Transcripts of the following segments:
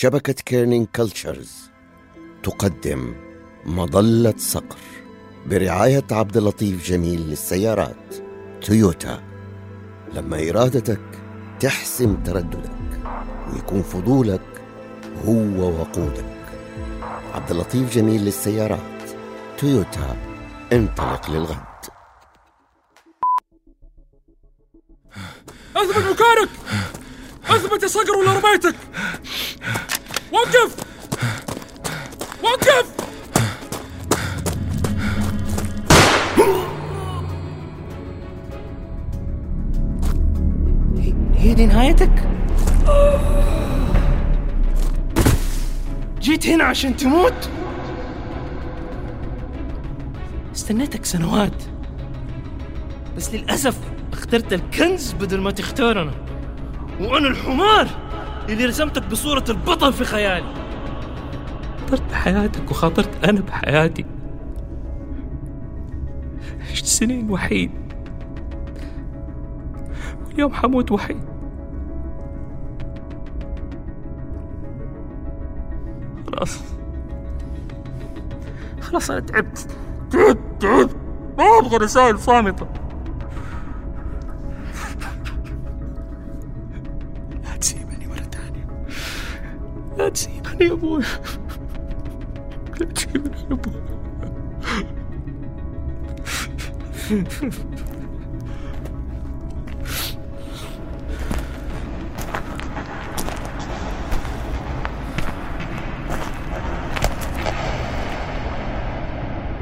شبكة كيرنينج كلتشرز تقدم مضلة صقر برعاية عبداللطيف جميل للسيارات تويوتا. لما إرادتك تحسم ترددك ويكون فضولك هو وقودك. عبداللطيف جميل للسيارات تويوتا، انطلق للغد. أثبت مكانك، أثبت يا صقر ولا رميتك. وقف وقف. هي دي نهايتك؟ جيت هنا عشان تموت؟ استنيتك سنوات، بس للأسف اخترت الكنز بدل ما تختارنا، وأنا الحمار اللي رسمتك بصورة البطل في خيالي. خاطرت بحياتك وخاطرت أنا بحياتي. عشت سنين وحيد، واليوم حموت وحيد. خلاص أنا تعبت، ما أبغى رسائل صامتة. لا تسيبني مرة تانية، لا تسيبني يا أبوي، لا تسيبني يا أبوي.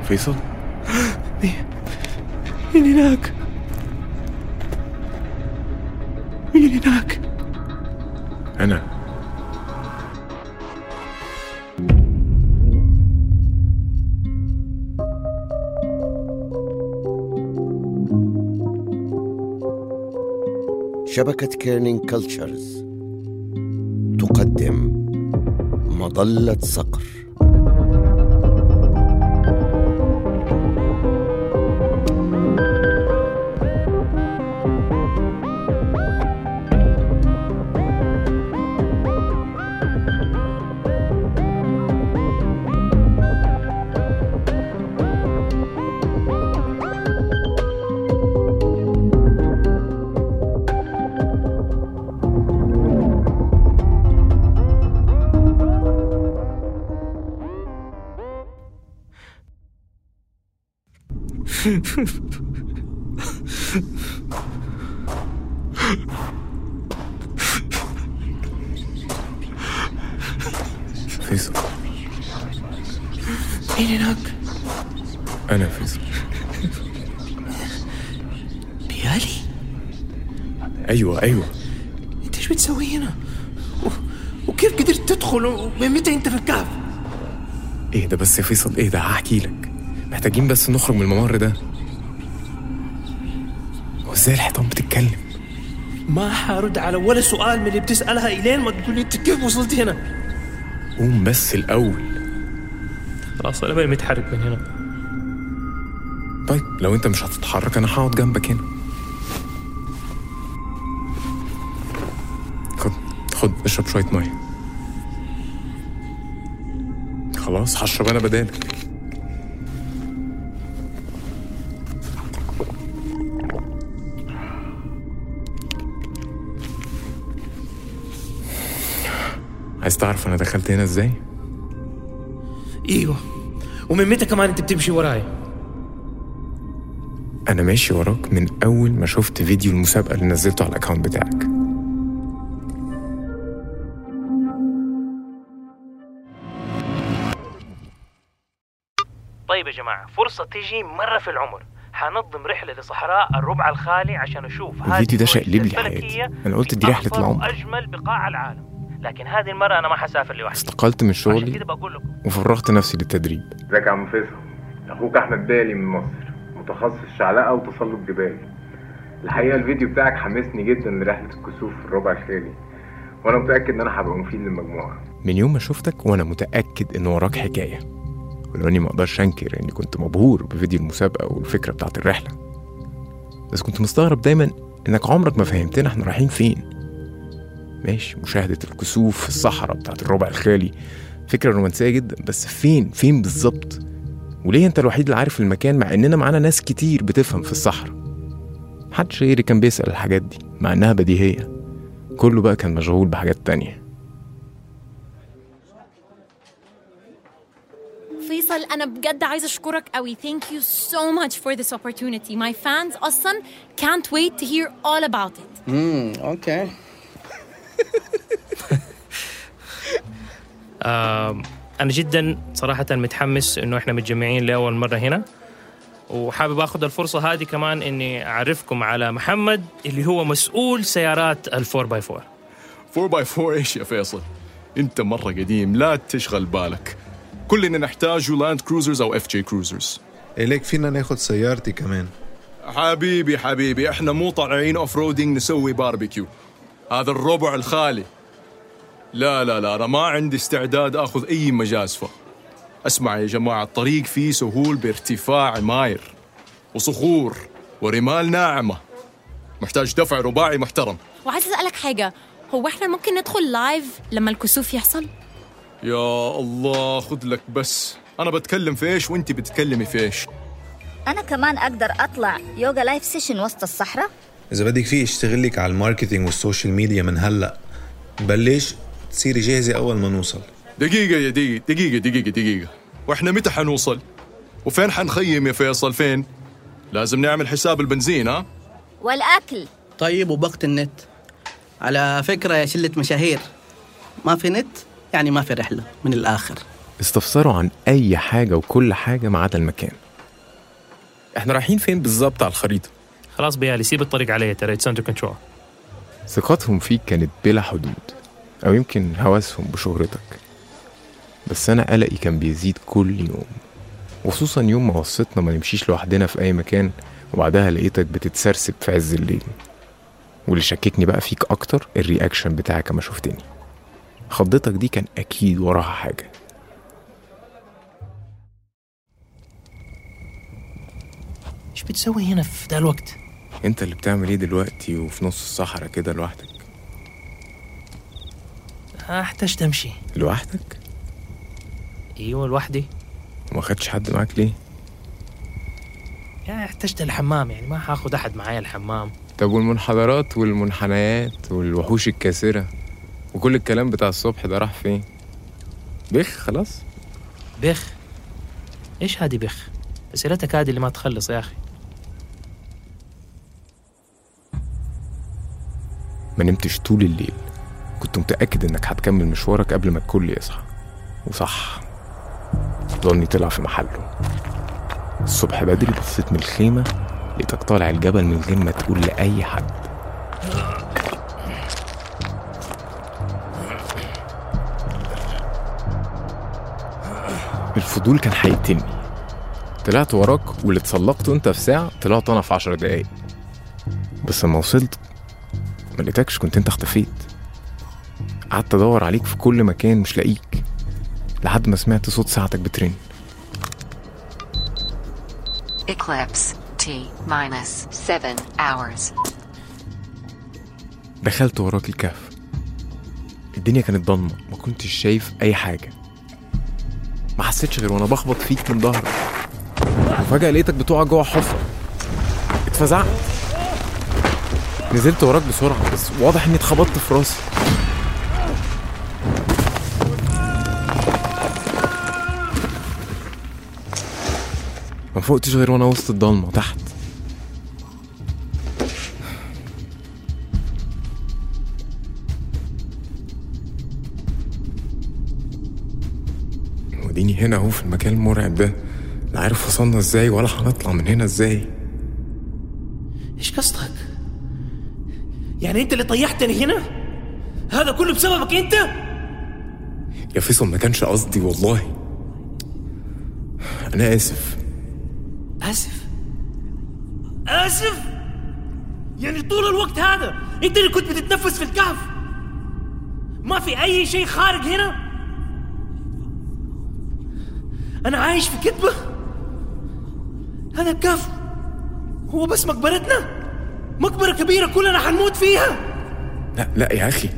فيصل، مين هناك؟ أنا. شبكة كيرنينج كلتشرز تقدم مضلة صقر. فيصل، مين هناك؟ أنا فيصل. بيالي؟ أيوة. أنت إيش بتسوي هنا؟ وكيف قدرت تدخل؟ ومتى أنت في الكهف؟ إهدى بس يا فيصل، إهدى، هحكي لك. محتاجين بس نخرج من الممر ده. وازاي الحيطان بتتكلم؟ ما هرد على ولا سؤال من اللي بتسألها إلين ما تقولي أنت كيف وصلت هنا. قوم بس الأول. خلاص أنا بقى متحرك من هنا. طيب لو أنت مش هتتحرك أنا هقعد جنبك هنا. خد اشرب شوية مية. خلاص هشرب أنا بدالك. عايز تعرف أنا دخلت هنا إزاي؟ إيوه، ومن متى كمان أنت بتمشي وراي؟ أنا ماشي وراك من أول ما شفت فيديو المسابقة اللي نزلته على الأكاونت بتاعك. طيب يا جماعة، فرصة تيجي مرة في العمر، هنظم رحلة لصحراء الربع الخالي عشان أشوف هذه الفيديو ده شقلب لي حياتي. أنا قلت دي رحلة العمر، أجمل بقاع العالم، لكن هذه المرة أنا ما حسافر لوحدي. استقلت من شغلي وفرغت نفسي للتدريب. ازيك يا عم فيصل؟ أخوك أحمد بالي من مصر، متخصص شعلقة وتسلق جبالي. الحقيقة الفيديو بتاعك حمسني جدا لرحلة الكسوف في الربع الخالي، وأنا متأكد إن أنا هبقى مفيد للمجموعة. من يوم ما شفتك وأنا متأكد إن وراك حكاية، ولو إني ما أقدرش أنكر إني كنت مبهور بفيديو المسابقة والفكرة بتاعة الرحلة، بس كنت مستغرب دايما إنك عمرك ما فهمتنا إحنا رايحين فين. ماشي، مشاهدة الكسوف في الصحراء بتاعت الربع الخالي، فكرة رومانسية جدا، بس فين بالظبط؟ وليه انت الوحيد اللي عارف المكان مع اننا معانا ناس كتير بتفهم في الصحراء؟ محدش غيري كان بيسأل الحاجات دي مع انها بديهية، كله بقى كان مشغول بحاجات تانية. فيصل، أنا بجد عايز أشكرك قوي. Thank you so much for this opportunity. My fans أصلا can't wait to hear all about it. Okay. أنا جدا صراحة متحمس إنه إحنا متجمعين لأول مرة هنا، وحابب أخذ الفرصة هذه كمان إني أعرفكم على محمد اللي هو مسؤول سيارات ال4x4. 4x4 إيش يا فيصل؟ أنت مرة قديم، لا تشغل بالك، كلنا نحتاج لاند كروزرز أو FJ كروزرز. إليك فينا ناخد سيارتي كمان. حبيبي إحنا مو طالعين أوف رودينج نسوي باربيكيو، هذا الربع الخالي. لا أنا ما عندي استعداد أخذ أي مجازفة. أسمع يا جماعة، الطريق فيه سهول بارتفاع ماير وصخور ورمال ناعمة، محتاج دفع رباعي محترم. وعايز أسألك حاجة، هو إحنا ممكن ندخل لايف لما الكسوف يحصل؟ يا الله، خد لك بس، أنا بتكلم في إيش وإنتي بتتكلمي في إيش؟ أنا كمان أقدر أطلع يوغا لايف سيشن وسط الصحراء؟ إذا بدك فيه اشتغلك على الماركتينج والسوشيال ميديا من هلأ، بلش تصيري جاهزة أول ما نوصل. دقيقة، وإحنا متى حنوصل؟ وفين حنخيم يا فيصل؟ فين؟ لازم نعمل حساب البنزين ها؟ والأكل. طيب وبقت النت؟ على فكرة يا شلة مشاهير، ما في نت يعني ما في رحلة. من الآخر استفسروا عن أي حاجة وكل حاجة ما عدا المكان. إحنا رايحين فين بالظبط على الخريطة؟ خلاص بيالي، سيب الطريق عليه، ترى يتساندو كنترول. ثقتهم فيك كانت بلا حدود، أو يمكن هوسهم بشهرتك، بس أنا قلقي كان بيزيد كل يوم، وخصوصا يوم ما وصتنا ما نمشيش لوحدنا في أي مكان، وبعدها لقيتك بتتسرسب في عز الليل. واللي شككني بقى فيك أكتر الرياكشن بتاعك ما شفتني. خضتك دي كان أكيد وراها حاجة. إيش بتسوي هنا في ده الوقت؟ أنت اللي بتعمل إيه دلوقتي وفي نص الصحرة كده لوحدك؟ أحتاج تمشي لوحدك؟ أيوة لوحدي. وما خدتش حد معاك ليه؟ احتجت الحمام، يعني ما هاخد أحد معايا الحمام. طب والمنحدرات والمنحنيات والوحوش الكاسرة وكل الكلام بتاع الصبح ده راح فين؟ بخ خلاص؟ بخ؟ إيش هادي بخ؟ أسئلتك هادي اللي ما تخلص يا أخي. ما نمتش طول الليل، كنت متأكد إنك هتكمل مشوارك قبل ما الكل يصحى، وصح، ظني طلع في محله. الصبح بدري بصيت من الخيمة لقيتك طالع الجبل من غير ما تقول لأي حد. الفضول كان حيتني، طلعت وراك، واللي اتسلقته انت في ساعة طلعت انا في 10 دقايق. بس لما وصلت ما لقيتكش، كنت انت اختفيت. قعدت ادور عليك في كل مكان مش لاقيك، لحد ما سمعت صوت ساعتك بترن. Eclipse T-7 hours. دخلت وراك الكهف، الدنيا كانت ضلمة، ما كنتش شايف اي حاجة، ما حسيتش غير وانا بخبط فيك من ظهرك، وفجأة لقيتك بتقع جوه حفرة. اتفزعت، نزلت وراك بسرعة، بس واضح اني اتخبطت في راسي. ما فوقتش غير وانا وسط الضلمة تحت. هنا هو في المكان المرعب ده، لا عارف وصلنا ازاي ولا هنطلع من هنا ازاي. ايش قصدك؟ يعني انت اللي طيحتني هنا؟ هذا كله بسببك انت؟ يا فيصل ما كانش قصدي والله، انا اسف. يعني طول الوقت هذا انت اللي كنت بتتنفس في الكهف؟ ما في اي شيء خارج هنا؟ أنا عايش في كتبة؟ هذا الكهف هو بس مقبرتنا؟ مقبرة كبيرة كلنا حنموت فيها؟ لا يا أخي،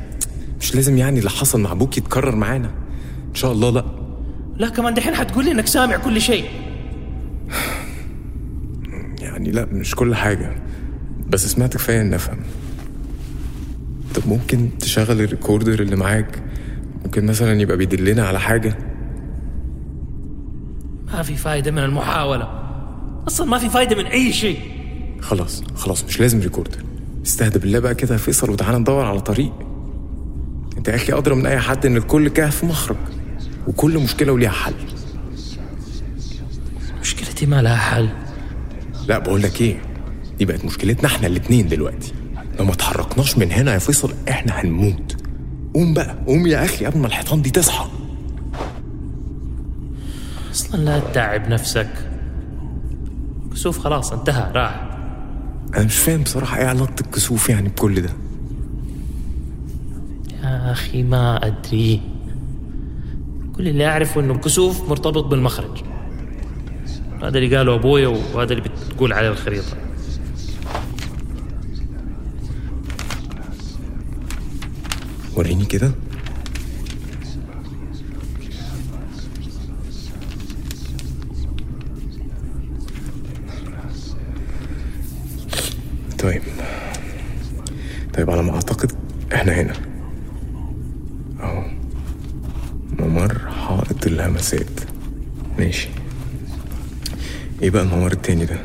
مش لازم يعني اللي حصل مع ابوك يتكرر معانا ان شاء الله. لا لا كمان دحين هتقولي انك سامع كل شيء. يعني لا مش كل حاجه، بس سمعت كفايه ان افهم. طب ممكن تشغل الريكوردر اللي معاك؟ ممكن مثلا يبقى بيدلنا على حاجه. ما في فايده من المحاوله، اصلا ما في فايده من اي شيء. خلاص خلاص مش لازم ريكوردر، استهدى بالله بقى كده فيصل، وتعالى ندور على طريق. انت يا اخي ادرى من اي حد ان الكل كهف مخرج، وكل مشكله وليها حل. مشكلتي ما لها حل. لا بقول لك ايه، دي بقت مشكلتنا احنا الاثنين دلوقتي. لو ما تحركناش من هنا يا فيصل احنا هنموت. قوم بقى، قوم يا اخي قبل ما الحيطان دي تصحى. اصلا لا تتعب نفسك، كسوف خلاص انتهى راح. انا مش فاهم بصراحه ايه علاقه الكسوف يعني بكل ده يا اخي. ما ادري، كل اللي اعرفه انه الكسوف مرتبط بالمخرج. هذا اللي قاله ابويا وهذا اللي بتقول عليه الخريطه. وريني كده. طيب على ما اعتقد احنا هنا اهو، ممر حائط الهمسات. ماشي، ايه بقى الممر التاني ده؟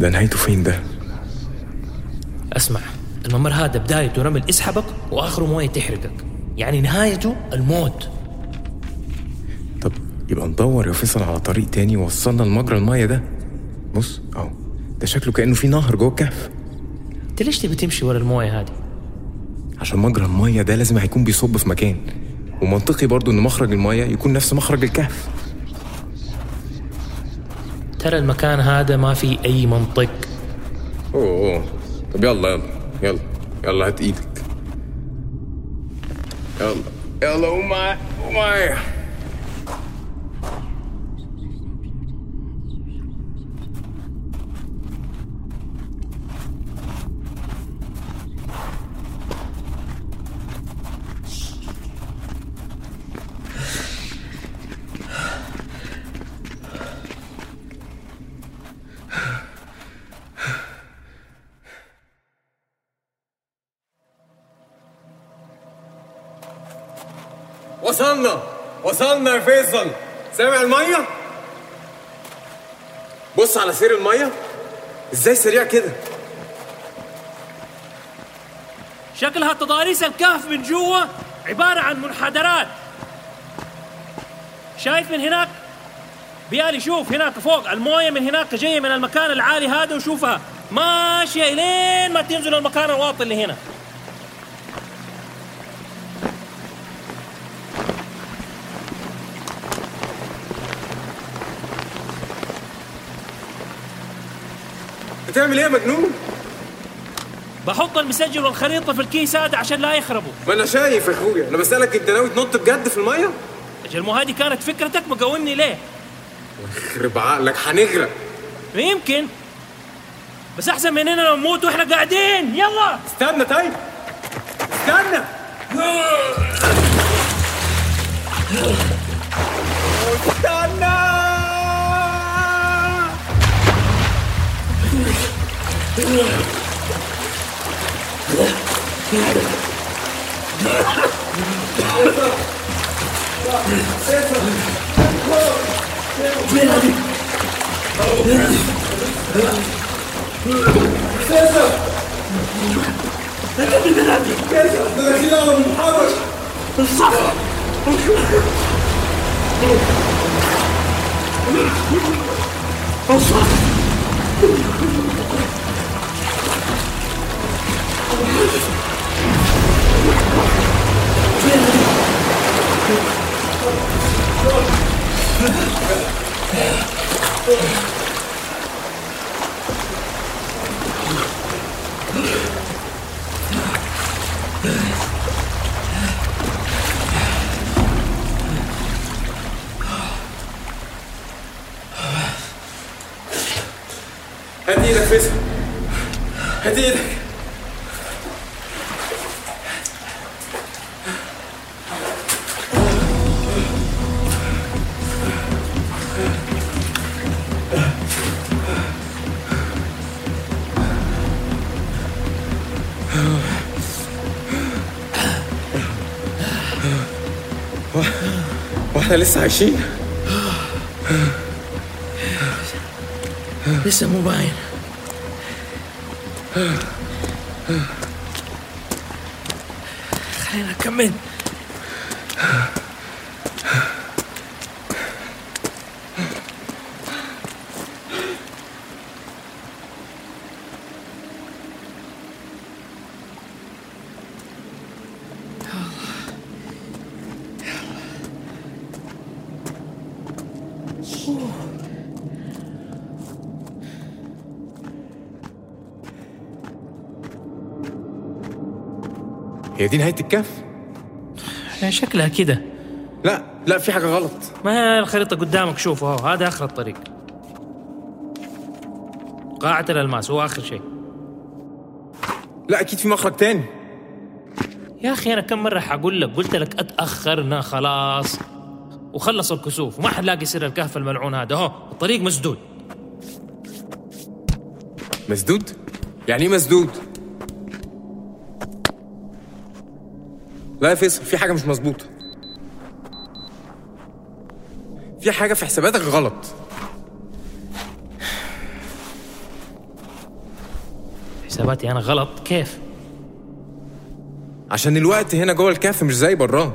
ده نهايته فين ده؟ اسمع، الممر هذا بدايته رمل اسحبك واخره مويه تحرقك، يعني نهايته الموت. طب يبقى ندور يا فيصل على طريق تاني ووصلنا لمجرى المايه ده. بص اهو، ده شكله كأنه في نهر جوه الكهف. انت ليش تبي تمشي ورا المويه هذه؟ عشان مجرى المايه ده لازم هيكون بيصب في مكان، ومنطقي برضو ان مخرج المايه يكون نفس مخرج الكهف. ترى المكان هذا ما فيه اي منطق. اوه طب يلا هات ايدك، يلا ومعايا. وصلنا يا فيصل، سامع المية؟ بص على سير المية ازاي سريع كده. شكلها تضاريس الكهف من جوه عبارة عن منحدرات. شايف من هناك؟ بيالي شوف هناك فوق المية، من هناك جاية من المكان العالي هذا، وشوفها ماشية لين ما تنزل المكان الواطي اللي هنا. بتعمل ايه يا مجنون؟ بحط المسجل والخريطه في الكيس هذا عشان لا يخربوا. ما انا شايف يا اخويا، انا بسالك انت ناوي تنط بجد في الميه؟ اجل مو هذه كانت فكرتك، مجاوني ليه؟ يخرب عقلك هنغرق. يمكن، بس احسن مننا لو نموت واحنا قاعدين. يلا استنى. طيب استنى. هديلك فيصل، هديلك واحنا لسه عايشين؟ لسه مو باين. خلينا نكمل. هي دي نهاية الكهف؟ شكلها كده. لا لا، في حاجة غلط. ما هي الخريطة قدامك، شوفوا اهو، هذا آخر الطريق، قاعة الألماس هو آخر شيء. لا أكيد في مخرج تاني. يا أخي أنا كم مرة هقول لك، قلت لك أتأخرنا خلاص وخلص الكسوف وما حنلاقي سر الكهف الملعون هذا. اهو الطريق مسدود. مسدود؟ يعني إيه مسدود؟ لا يا فيصل، في حاجة مش مظبوطة، في حاجة في حساباتك غلط. حساباتي أنا غلط كيف؟ عشان الوقت هنا جوه الكهف مش زي براه.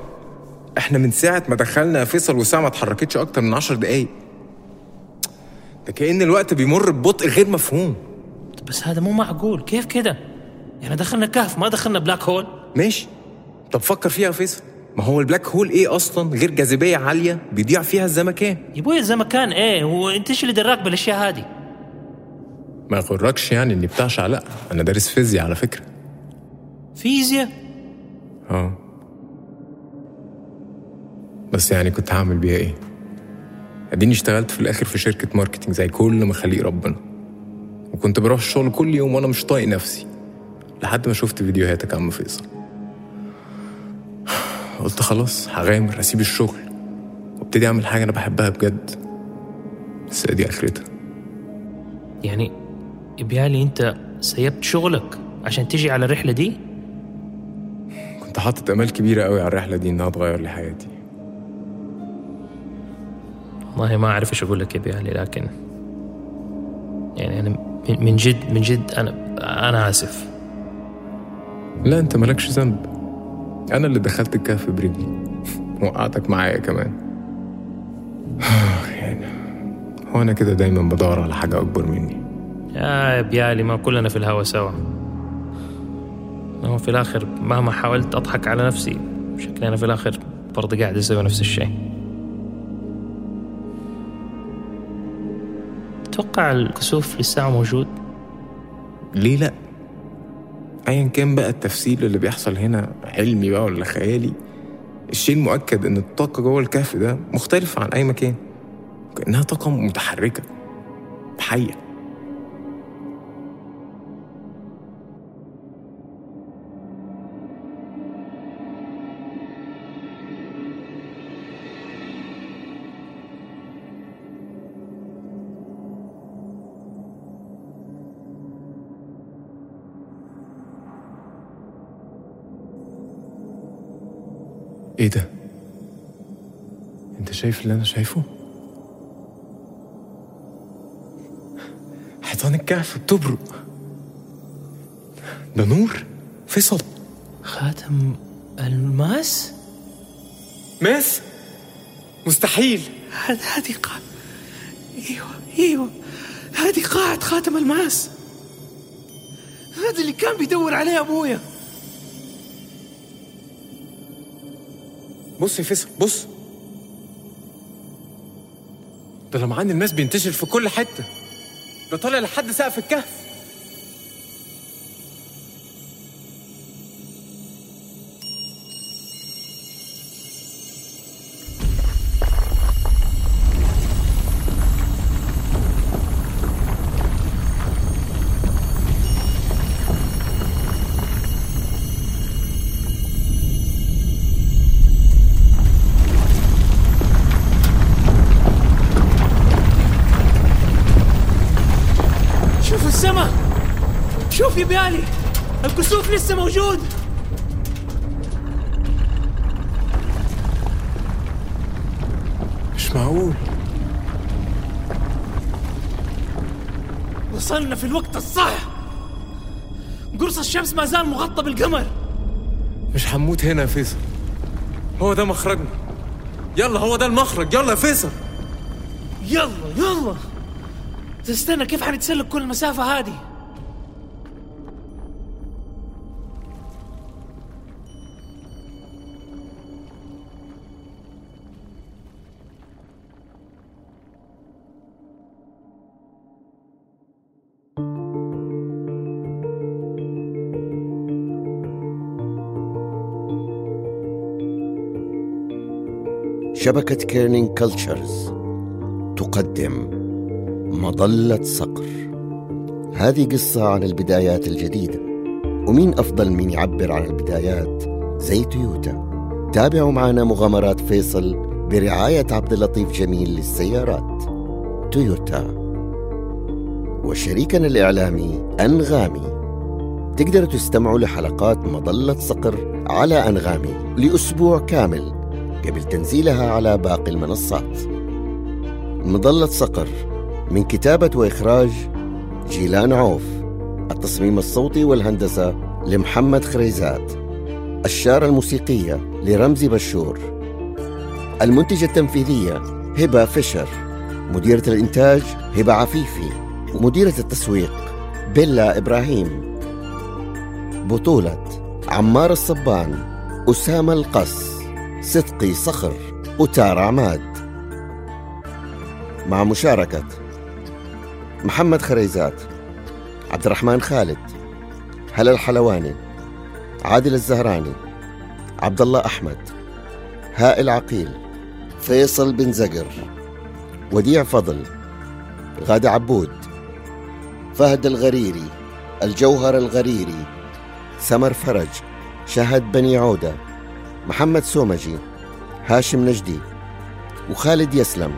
احنا من ساعة ما دخلنا فيصل وساعة ما اتحركتش أكتر من 10 دقايق. ده كأن الوقت بيمر ببطء غير مفهوم. بس هذا مو معقول، كيف كده؟ يعني دخلنا كهف، ما دخلنا بلاك هول. ماشي، طب فكر فيها يا فيصل، ما هو البلاك هول ايه اصلا غير جاذبيه عاليه بيضيع فيها الزمكان؟ يا ابويا الزمكان ايه؟ هو انت ايش اللي دراك بالاشياء هذه؟ ما يغركش يعني اني بتاع شعلقه، انا دارس فيزياء على فكره. فيزياء؟ اه بس يعني كنت هعمل بيها ايه؟ اديني اشتغلت في الاخر في شركه ماركتنج زي كل ما خليق ربنا، وكنت بروح الشغل كل يوم وانا مش طايق نفسي، لحد ما شفت فيديوهاتك يا عم فيصل. قلت خلاص هغامر، هسيب الشغل وابتدي اعمل حاجه انا بحبها بجد، بس دي اخرتها. يعني ابيالي انت سيبت شغلك عشان تيجي على الرحله دي؟ كنت حاطط امال كبيره قوي على الرحله دي، انها تغير لي حياتي. والله ما اعرف ايش اقول لك يا ابيالي، لكن يعني انا من جد انا اسف. لا انت مالكش ذنب، أنا اللي دخلت الكهف برجلي وقعتك معايا كمان. يعني هو أنا كده دايما بدور على حاجة أكبر مني. يا بيالي ما كلنا في الهوا سوا. هو في الآخر مهما حاولت أضحك على نفسي، شكلي أنا في الآخر برضه قاعد أسوي نفس الشيء. أتوقع الكسوف لسه موجود. ليه لأ؟ أيا كان بقى التفسير اللي بيحصل هنا، علمي بقى ولا خيالي، الشيء المؤكد إن الطاقة جوه الكهف ده مختلفة عن أي مكان، كأنها طاقة متحركة حية. ايه ده؟ انت شايف اللي انا شايفه؟ حيطان الكهف بتبرق. ده نور فيصل، خاتم الماس. ماس؟ مستحيل. هذه قاعة. ايوه هذه قاعة خاتم الماس، هذا اللي كان بيدور عليه ابويا. بص يا فيصل، بص، ده لمعان الماس بينتشر في كل حتة، ده طالع لحد سقف الكهف. شوف يا بيالي، الكسوف لسه موجود. معقول؟ وصلنا في الوقت الصح. قرص الشمس ما زال مغطى بالقمر. مش حنموت هنا يا فيصل، هو ده مخرجنا. يلا هو ده المخرج. يلا يا فيصل، يلا يلا. تستنى كيف حنتسلك كل المسافة هادي؟ شبكة كيرنينج كلتشرز تقدم مضلة صقر. هذه قصة عن البدايات الجديدة، ومين أفضل من يعبر عن البدايات زي تويوتا. تابعوا معنا مغامرات فيصل برعاية عبداللطيف جميل للسيارات تويوتا، وشريكنا الإعلامي أنغامي. تقدروا تستمعوا لحلقات مضلة صقر على أنغامي لأسبوع كامل قبل تنزيلها على باقي المنصات. مضلة صقر من كتابة وإخراج جيلان عوف، التصميم الصوتي والهندسة لمحمد خريزات، الشارة الموسيقية لرمزي بشور، المنتجة التنفيذية هبة فيشر، مديرة الإنتاج هبة عفيفي، ومديرة التسويق بيلا إبراهيم. بطولة عمار الصبان، أسامة القص، صدقي صخر، وتار عماد، مع مشاركة محمد خريزات، عبد الرحمن خالد، هلال حلواني، عادل الزهراني، عبد الله أحمد، هائل عقيل، فيصل بن زقر، وديع فضل، غادة عبود، فهد الغريري، الجوهر الغريري، سمر فرج، شهد بني عودة، محمد سومجي، هاشم نجدي، وخالد يسلم.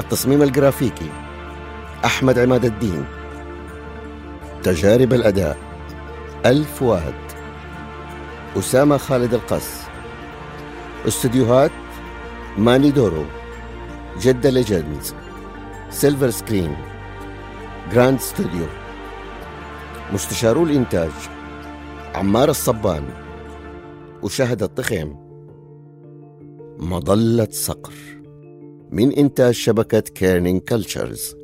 التصميم الجرافيكي أحمد عماد الدين. تجارب الأداء الفواد، أسامة خالد القص. استوديوهات ماني دورو، جدة ليجندز، سيلفر سكرين، جراند ستوديو. مستشارو الإنتاج عمار الصبان وشهد الطخيم. مضلة صقر من إنتاج شبكة كيرنينج كلتشرز.